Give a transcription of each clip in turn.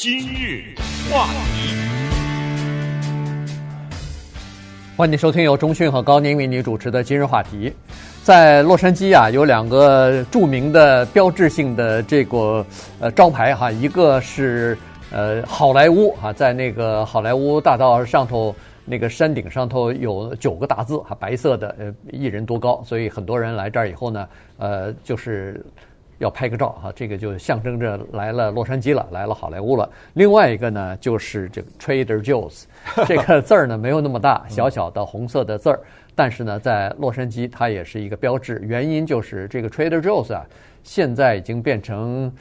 今日话题，欢迎收听由中讯和高宁为你主持的今日话题。在洛杉矶啊，有两个著名的标志性的这个招牌哈，一个是好莱坞啊，在那个好莱坞大道上头。那个山顶上头有9个大字啊，白色的，1人多高，所以很多人来这儿以后呢，就是要拍个照啊，这个就象征着来了洛杉矶了，来了好莱坞了。另外一个呢，就是这个 Trader Joe's， 这个字儿呢没有那么大，小小的红色的字儿，但是呢，在洛杉矶它也是一个标志。原因就是这个 Trader Joe's 啊，现在已经变成，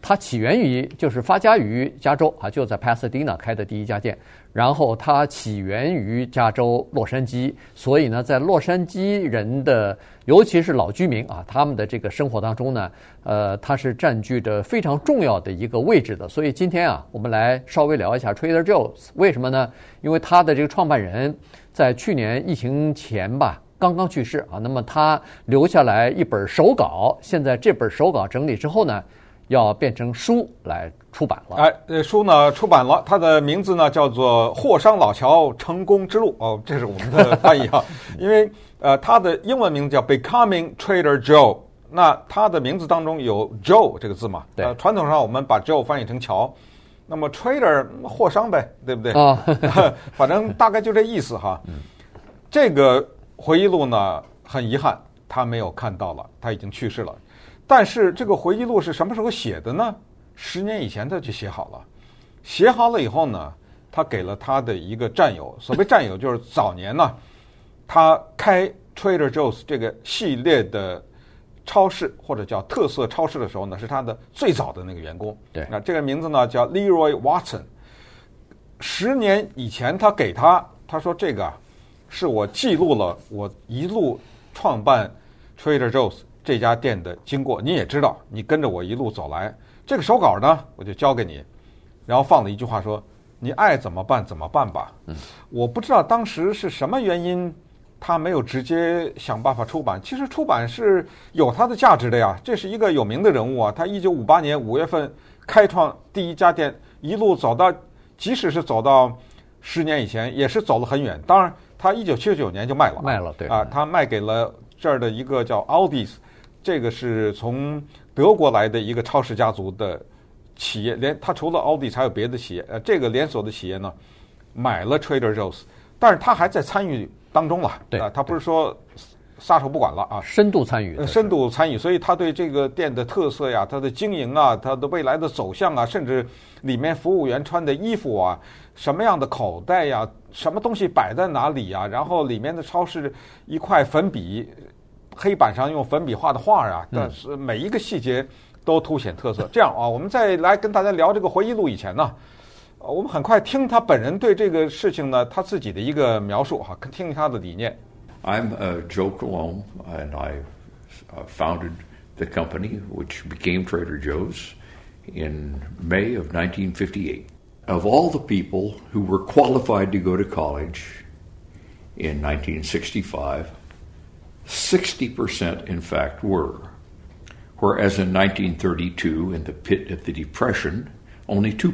它起源于就是发家于加州啊，就在 Pasadena 开的第一家店。然后它起源于加州洛杉矶，所以呢，在洛杉矶人的，尤其是老居民啊，他们的这个生活当中呢，它是占据着非常重要的一个位置的。所以今天啊，我们来稍微聊一下 Trader Joe's， 为什么呢？因为他的这个创办人在去年疫情前吧，刚刚去世啊。那么他留下来一本手稿，现在这本手稿整理之后呢，要变成书来出版了。哎，这书呢出版了，它的名字呢叫做《霍商老乔成功之路》哦，这是我们的翻译啊。因为它的英文名字叫《Becoming Trader Joe》，那它的名字当中有 Joe 这个字嘛？对。传统上我们把 Joe 翻译成乔，那么 Trader 霍商呗，对不对？啊、哦，反正大概就这意思哈。这个回忆录呢，很遗憾他没有看到了，他已经去世了。但是这个回忆录是什么时候写的呢？10年以前他就写好了，写好了以后呢，他给了他的一个战友，所谓战友就是早年呢，他开 Trader Joe's 这个系列的超市或者叫特色超市的时候呢，是他的最早的那个员工。对，那这个名字呢叫 Leroy Watson。10年以前他给他说这个是我记录了我一路创办 Trader Joe's。这家店的经过你也知道，你跟着我一路走来，这个手稿呢我就交给你，然后放了一句话说，你爱怎么办怎么办吧。我不知道当时是什么原因他没有直接想办法出版，其实出版是有它的价值的呀，这是一个有名的人物啊，他1958年5月份开创第一家店，一路走到，即使是走到10年以前也是走了很远。当然他1979年就卖了，对啊，他卖给了这儿的一个叫 Aldi's，这个是从德国来的一个超市家族的企业，连他除了奥迪还有别的企业，这个连锁的企业呢买了 Trader Joe's， 但是他还在参与当中了，对，他不是说撒手不管了啊，深度参与，所以他对这个店的特色呀、它的经营啊、它的未来的走向啊，甚至里面服务员穿的衣服啊、什么样的口袋呀、什么东西摆在哪里呀，然后里面的超市一块粉笔。黑板上用粉笔画的画啊，但是每一个细节都凸显特色。这样啊，我们再来跟大家聊这个回忆录以前呢，我们很快听他本人对这个事情呢他自己的一个描述哈，听他的理念。I'm Joe Colome, and I founded the company, which became Trader Joe's, in May of 1958. Of all the people who were qualified to go to college in 1965. 60% in fact were, whereas in 1932, in the pit of the Depression, only 2%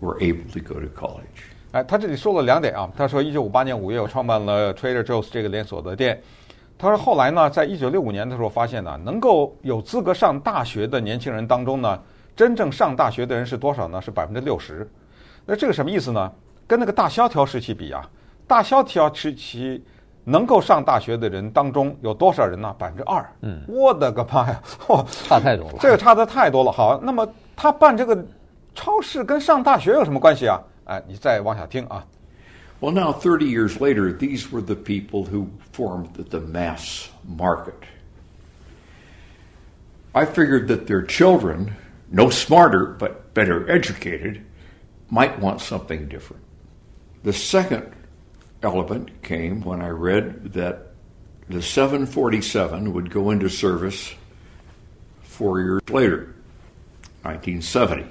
were able to go to college. 哎，他这里说了2点啊，他说1958年5月我创办了 Trader Joe's 这个连锁的店，他说后来呢，在1965年的时候发现呢，能够有资格上大学的年轻人当中呢，真正上大学的人是多少呢？是 60%。 那这个什么意思呢？跟那个大萧条时期比啊，大萧条时期能够上大学的人当中有多少人呢？2%。嗯，我的个妈呀，差太多了，这个差的太多了。好，那么他办这个超市跟上大学有什么关系啊？哎，你再往下听啊。Well, now 30 years later, these were the people who formed the mass market. I figured that their children, no smarter but better educated, might want something different. The second.Element came when I read that the 747 would go into service 4 years later, 1970,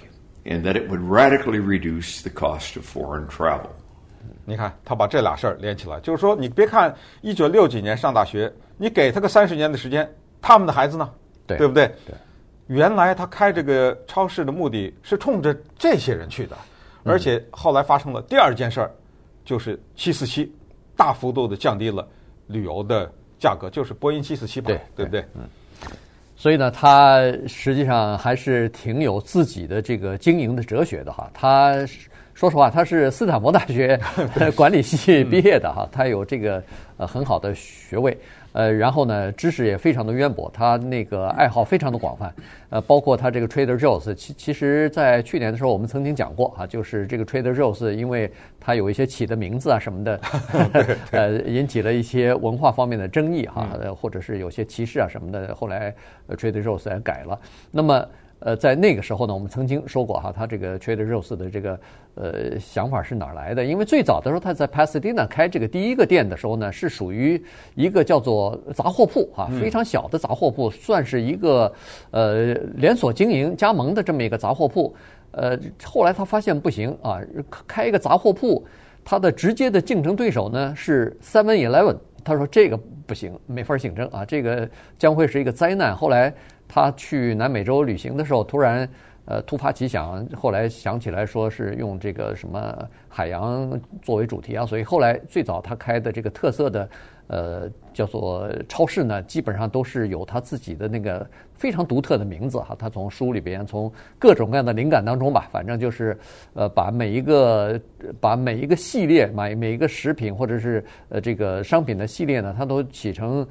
and that it would radically reduce the cost of foreign travel. 你看，他把这俩事儿连起来，就是说，你别看1960年上大学，你给他个30年的时间，他们的孩子呢，对不对？对。原来他开这个超市的目的是冲着这些人去的，而且后来发生了第二件事儿，就是747大幅度的降低了旅游的价格，就是波音747吧，对不对？嗯。所以呢，他实际上还是挺有自己的这个经营的哲学的哈。他说实话，他是斯坦福大学管理系毕业的哈，他有这个很好的学位。然后呢，知识也非常的渊博，他那个爱好非常的广泛，包括他这个 Trader Joe's， 其实在去年的时候我们曾经讲过啊，就是这个 Trader Joe's， 因为他有一些起的名字啊什么的，引起了一些文化方面的争议哈，或者是有些歧视啊什么的，后来 Trader Joe's 也改了。那么在那个时候呢，我们曾经说过哈，他这个 Trader Joe's 的这个想法是哪儿来的？因为最早的时候，他在 Pasadena 开这个第一个店的时候呢，是属于一个叫做杂货铺啊，非常小的杂货铺，算是一个连锁经营加盟的这么一个杂货铺。后来他发现不行啊，开一个杂货铺，他的直接的竞争对手呢是 7-Eleven， 他说这个不行，没法竞争啊，这个将会是一个灾难。后来他去南美洲旅行的时候，突然突发奇想，后来想起来说是用这个什么海洋作为主题啊，所以后来最早他开的这个特色的叫做超市呢，基本上都是有他自己的那个非常独特的名字哈。他从书里边，从各种各样的灵感当中吧，反正就是把每一个系列，每一个食品或者是这个商品的系列呢，他都起成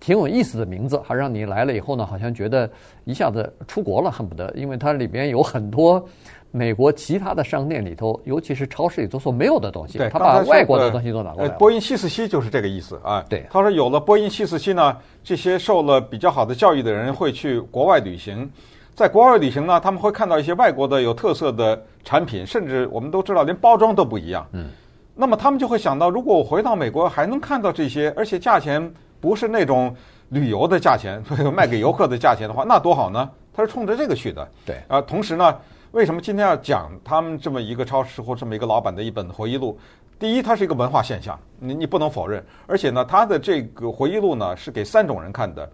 挺有意思的名字，还让你来了以后呢，好像觉得一下子出国了，恨不得，因为它里边有很多美国其他的商店里头，尤其是超市里头所没有的东西，他把外国的东西都拿过来了。波音747就是这个意思啊。对，他说有了波音747呢，这些受了比较好的教育的人会去国外旅行，在国外旅行呢，他们会看到一些外国的有特色的产品，甚至我们都知道连包装都不一样。嗯，那么他们就会想到，如果我回到美国还能看到这些，而且价钱不是那种旅游的价钱，卖给游客的价钱的话，那多好呢？他是冲着这个去的。对啊，同时呢，为什么今天要讲他们这么一个超市或这么一个老板的一本回忆录？第一，它是一个文化现象，你不能否认。而且呢，他的这个回忆录呢是给三种人看的。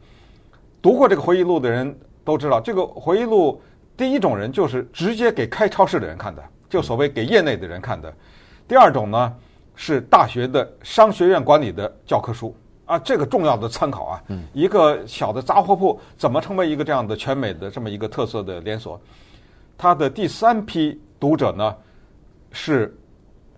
读过这个回忆录的人都知道，这个回忆录第一种人就是直接给开超市的人看的，就所谓给业内的人看的。第二种呢是大学的商学院管理的教科书啊，这个重要的参考啊。一个小的杂货铺怎么成为一个这样的全美的这么一个特色的连锁？他的第三批读者呢，是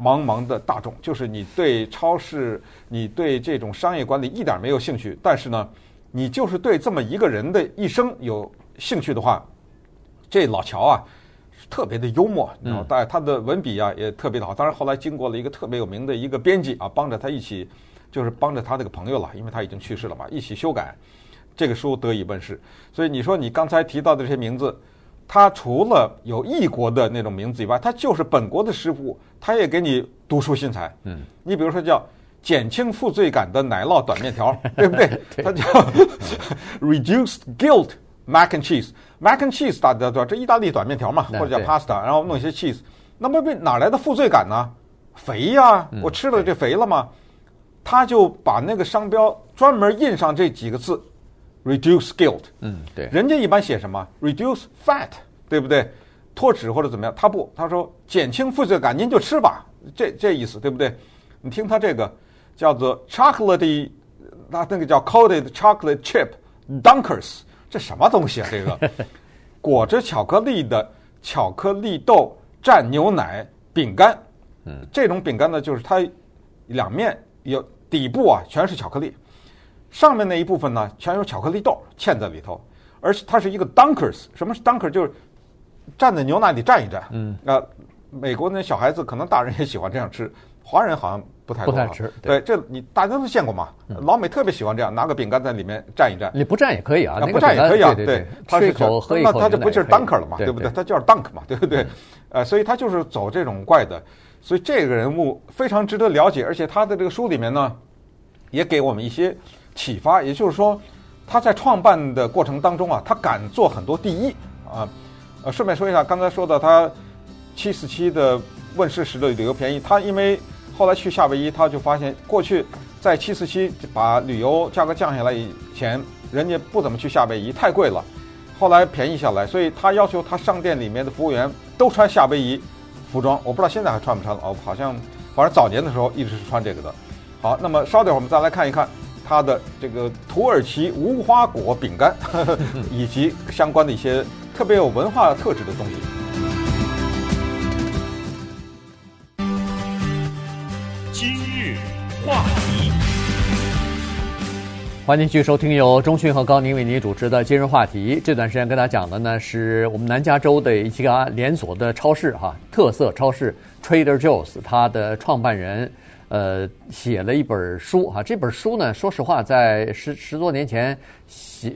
茫茫的大众，就是你对超市、你对这种商业管理一点没有兴趣，但是呢，你就是对这么一个人的一生有兴趣的话，这老乔啊，特别的幽默，然后他的文笔啊也特别的好。当然，后来经过了一个特别有名的一个编辑啊，帮着他一起，就是帮着他这个朋友了，因为他已经去世了嘛，一起修改这个书得以问世。所以你说你刚才提到的这些名字，他除了有异国的那种名字以外，他就是本国的食物，他也给你读出新材。嗯，你比如说叫减轻负罪感的奶酪短面条，对不对？它叫Reduced Guilt Mac and Cheese。Mac and Cheese 大家知道，这意大利短面条嘛，或者叫 pasta， 然后弄一些 cheese。那么哪来的负罪感呢？肥呀，我吃了这肥了嘛。他就把那个商标专门印上这几个字。Reduce guilt， 对，人家一般写什么 reduce fat， 对不对？脱脂或者怎么样，他不，他说减轻负罪感，您就吃吧，这意思，对不对？你听他这个叫做 chocolatey， 那个叫 coated chocolate chip dunkers， 这什么东西啊？这个裹着巧克力的巧克力豆蘸牛奶饼干，这种饼干呢，就是它两面有底部啊，全是巧克力。上面那一部分呢，全有巧克力豆嵌在里头，而它是一个 dunkers。什么是 dunker？ 就是站在牛奶里蘸一蘸。美国那小孩子可能大人也喜欢这样吃，华人好像不太吃。对，这你大家都见过嘛。老美特别喜欢这样，拿个饼干在里面蘸一蘸。你不蘸也可以啊，那个、不蘸也可以啊。对，它是口喝一口，那它就不就是 dunker 了嘛，对不对？它就是 dunk 嘛，对不对？所以他就是走这种怪的。所以这个人物非常值得了解，而且他的这个书里面呢，也给我们一些启发，也就是说，他在创办的过程当中啊，他敢做很多第一啊。顺便说一下，刚才说到他747的问世时的旅游便宜，他因为后来去夏威夷，他就发现过去在747把旅游价格降下来以前，人家不怎么去夏威夷，太贵了。后来便宜下来，所以他要求他商店里面的服务员都穿夏威夷服装，我不知道现在还穿不穿了，好像反正早年的时候一直是穿这个的。好，那么稍等我们再来看一看它的这个土耳其无花果饼干以及相关的一些特别有文化特质的东西。今日话题，欢迎继续收听由钟迅和高宁为您主持的今日话题。这段时间跟大家讲的呢，是我们南加州的一家连锁的超市哈，特色超市 Trader Joe's， 它的创办人写了一本书啊，这本书呢，说实话，在十多年前，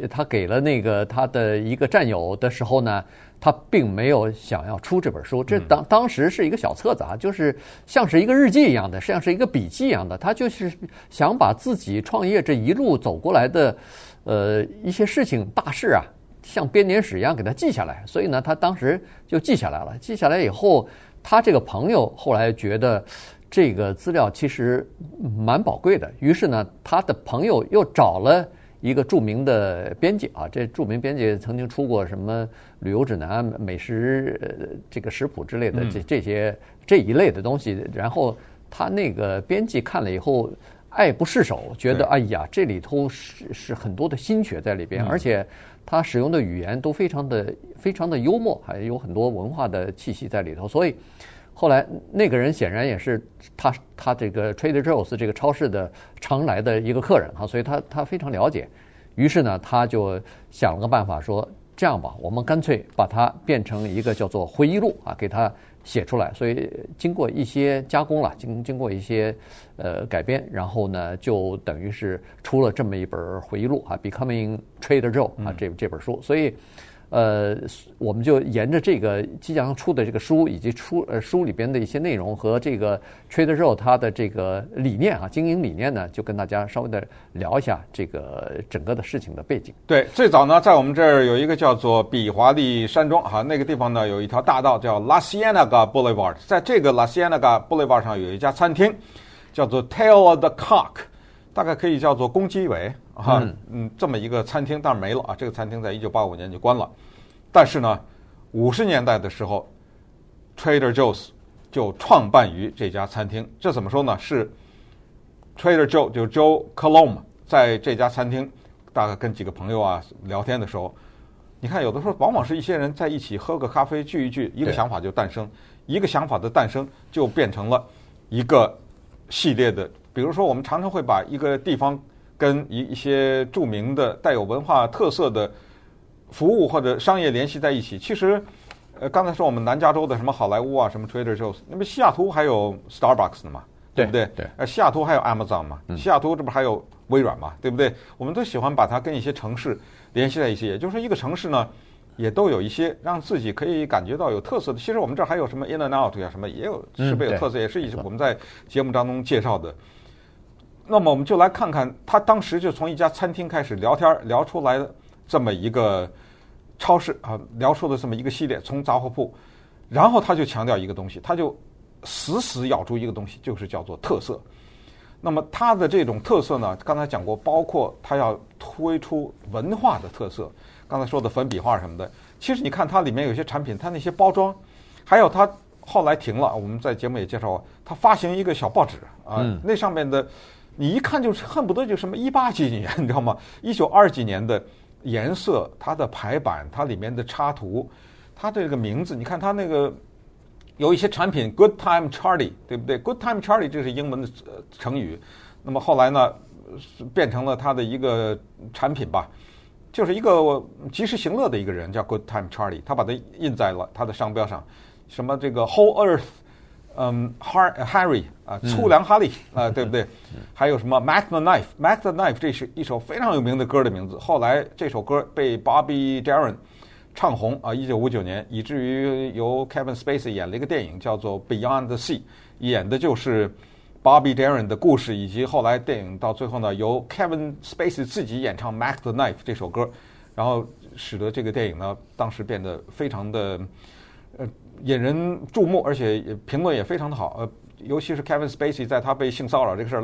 他给了那个他的一个战友的时候呢，他并没有想要出这本书，这当时是一个小册子啊，就是像是一个日记一样的，像是一个笔记一样的，他就是想把自己创业这一路走过来的，一些事情大事啊，像编年史一样给他记下来，所以呢，他当时就记下来了。记下来以后，他这个朋友后来觉得这个资料其实蛮宝贵的，于是呢，他的朋友又找了一个著名的编辑啊，这著名编辑曾经出过什么旅游指南、美食这个食谱之类的这一类的东西，然后他那个编辑看了以后爱不释手，觉得哎呀，这里头是很多的心血在里边，而且他使用的语言都非常的幽默，还有很多文化的气息在里头，所以后来那个人显然也是他这个 Trader Joe's 这个超市的常来的一个客人哈，所以他非常了解，于是呢他就想了个办法，说这样吧，我们干脆把它变成一个叫做回忆录啊，给它写出来。所以经过一些加工了，经过一些改编，然后呢就等于是出了这么一本回忆录啊， Becoming Trader Joe 啊，这本书，所以。我们就沿着这个即将出的这个书，以及书里边的一些内容和这个 Trader Joe 它的这个理念啊，经营理念呢，就跟大家稍微的聊一下这个整个的事情的背景。对，最早呢，在我们这儿有一个叫做比华利山庄啊，那个地方呢有一条大道叫 La Cienega Boulevard， 在这个 La Cienega Boulevard 上有一家餐厅，叫做 Tail of the Cock， 大概可以叫做公鸡尾。啊，这么一个餐厅，但是没了啊。这个餐厅在1985年就关了，但是呢，50年代的时候 ，Trader Joe's 就创办于这家餐厅。这怎么说呢？是 Trader Joe 就 Joe Colome 在这家餐厅，大概跟几个朋友啊聊天的时候，你看有的时候往往是一些人在一起喝个咖啡聚一聚，一个想法就诞生，一个想法的诞生就变成了一个系列的。比如说，我们常常会把一个地方跟一些著名的带有文化特色的服务或者商业联系在一起。其实刚才说我们南加州的什么好莱坞啊，什么 Trader Joe's， 那么西雅图还有 Starbucks 呢嘛，对不对？对，西雅图还有 Amazon 嘛，西雅图这不还有微软嘛，对不对？我们都喜欢把它跟一些城市联系在一起，也就是说一个城市呢也都有一些让自己可以感觉到有特色的。其实我们这还有什么 In and Out 呀，什么也有是不是有特色，也是我们在节目当中介绍的。那么我们就来看看他当时就从一家餐厅开始聊天，聊出来这么一个超市啊，聊出了这么一个系列，从杂货铺，然后他就强调一个东西，他就死咬住一个东西，就是叫做特色。那么他的这种特色呢，刚才讲过，包括他要推出文化的特色，刚才说的粉笔画什么的。其实你看它里面有些产品，它那些包装，还有它后来停了，我们在节目也介绍过，它发行一个小报纸啊，那上面的。你一看就是恨不得就什么18几年，你知道吗？1920几年的颜色，它的排版，它里面的插图，它这个名字，你看它那个有一些产品 Good Time Charlie， 对不对？ Good Time Charlie 这是英文的成语，那么后来呢变成了它的一个产品吧，就是一个及时行乐的一个人叫 Good Time Charlie， 他把它印在了他的商标上，什么这个 Whole Earth，Harry 啊，粗粮哈利啊，对不对？还有什么 Mac the Knife， Mac the Knife 这是一首非常有名的歌的名字。后来这首歌被 Bobby Darin 唱红啊，1959年，以至于由 Kevin Spacey 演了一个电影叫做 Beyond the Sea， 演的就是 Bobby Darin 的故事，以及后来电影到最后呢，由 Kevin Spacey 自己演唱 Mac the Knife 这首歌，然后使得这个电影呢，当时变得非常的引人注目，而且评论也非常的好。尤其是 Kevin Spacey 在他被性骚扰这个事儿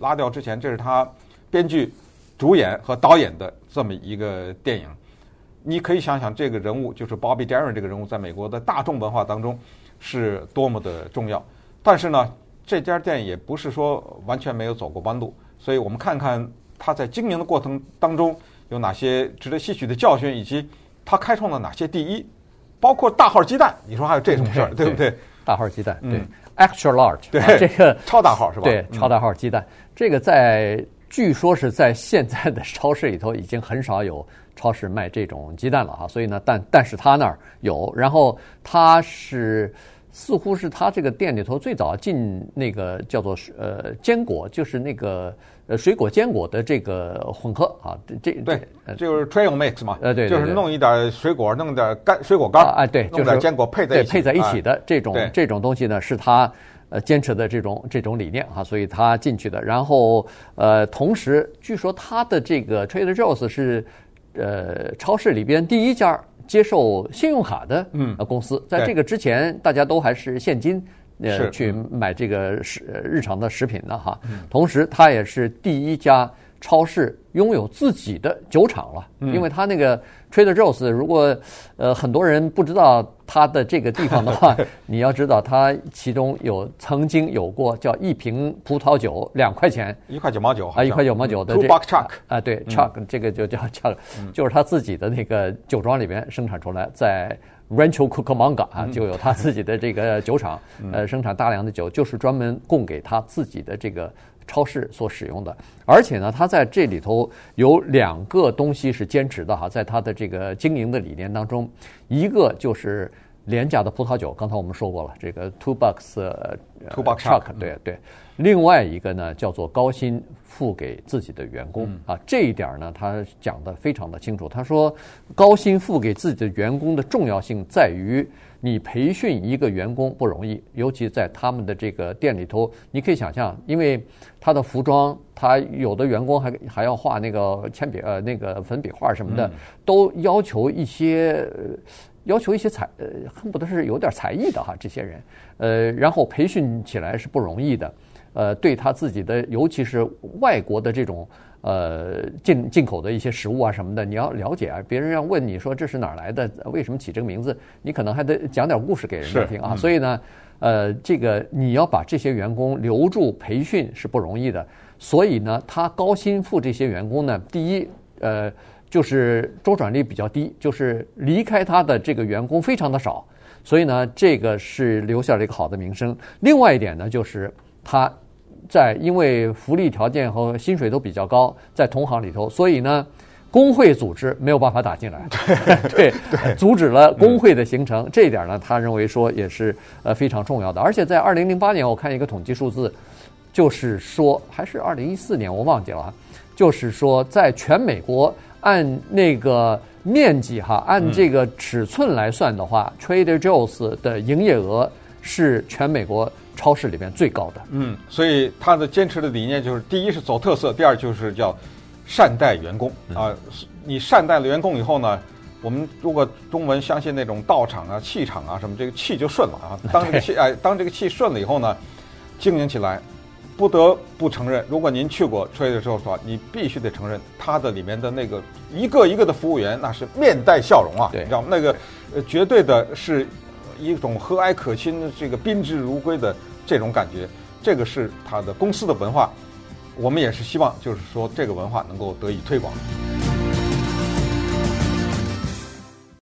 拉掉之前，这是他编剧、主演和导演的这么一个电影。你可以想想这个人物就是 Bobby Darin 这个人物在美国的大众文化当中是多么的重要。但是呢，这家店也不是说完全没有走过弯路，所以我们看看他在经营的过程当中有哪些值得吸取的教训，以及他开创了哪些第一，包括大号鸡蛋，你说还有这种事儿，对不对？大号鸡蛋，对 ，extra large， 对、这个超大号是吧？对，超大号鸡蛋，这个在据说是在现在的超市里头已经很少有超市卖这种鸡蛋了哈，所以呢，但是他那儿有，然后他是。似乎是他这个店里头最早进那个叫做坚果，就是那个水果坚果的这个混合啊，对，就是 trail mix 嘛，对，就是弄一点水果，弄点干水果干啊，对，弄点坚果配在一起，对，配在一起的这种东西呢，是他坚持的这种理念啊，所以他进去的。然后同时据说他的这个 Trader Joe's 是超市里边第一家。接受信用卡的公司，在这个之前，大家都还是现金去买这个日常的食品呢哈。同时，它也是第一家超市拥有自己的酒厂了，因为它那个 Trader Joe's， 如果很多人不知道它的这个地方的话，你要知道它其中曾经有过叫一瓶葡萄酒2块钱，1.99块啊，1.99块的这 Chuck 啊，对 Chuck 这个就叫 Chuck， 就是它自己的那个酒庄里边生产出来，在 Rancho Cucamonga 啊就有它自己的这个酒厂，生产大量的酒，就是专门供给它自己的这个。超市所使用的，而且呢，他在这里头有2个东西是坚持的哈，在他的这个经营的理念当中，一个就是廉价的葡萄酒，刚才我们说过了，这个 two bucks chuck， 对，另外一个呢叫做高薪付给自己的员工啊，这一点呢他讲得非常的清楚，他说高薪付给自己的员工的重要性在于。你培训一个员工不容易，尤其在他们的这个店里头，你可以想象，因为他的服装，他有的员工还要画那个铅笔那个粉笔画什么的，都要求一些恨不得是有点才艺的哈，这些人，然后培训起来是不容易的，对他自己的，尤其是外国的这种。进口的一些食物啊什么的，你要了解啊。别人要问你说这是哪儿来的，为什么起这个名字，你可能还得讲点故事给人家听啊。所以呢，这个你要把这些员工留住培训是不容易的。所以呢，他高薪付这些员工呢，第一，就是周转率比较低，就是离开他的这个员工非常的少。所以呢，这个是留下了一个好的名声。另外一点呢，就是他。因为福利条件和薪水都比较高，在同行里头，所以呢，工会组织没有办法打进来，对，阻止了工会的形成。这一点呢，他认为说也是非常重要的。而且在2008年，我看一个统计数字，就是说还是2014年，我忘记了，就是说在全美国按那个面积哈，按这个尺寸来算的话，Trader Joe's 的营业额是全美国。超市里面最高的，所以他的坚持的理念就是：第一是走特色，第二就是叫善待员工啊。你善待了员工以后呢，我们如果中文相信那种道场啊、气场啊什么，这个气就顺了啊。当这个气顺了以后呢，经营起来，不得不承认，如果您去过 Trader Joe's 的话，你必须得承认它的里面的那个一个一个的服务员，那是面带笑容啊，你知道吗？那个绝对的是。一种和蔼可亲、这个宾至如归的这种感觉，这个是他的公司的文化，我们也是希望就是说这个文化能够得以推广。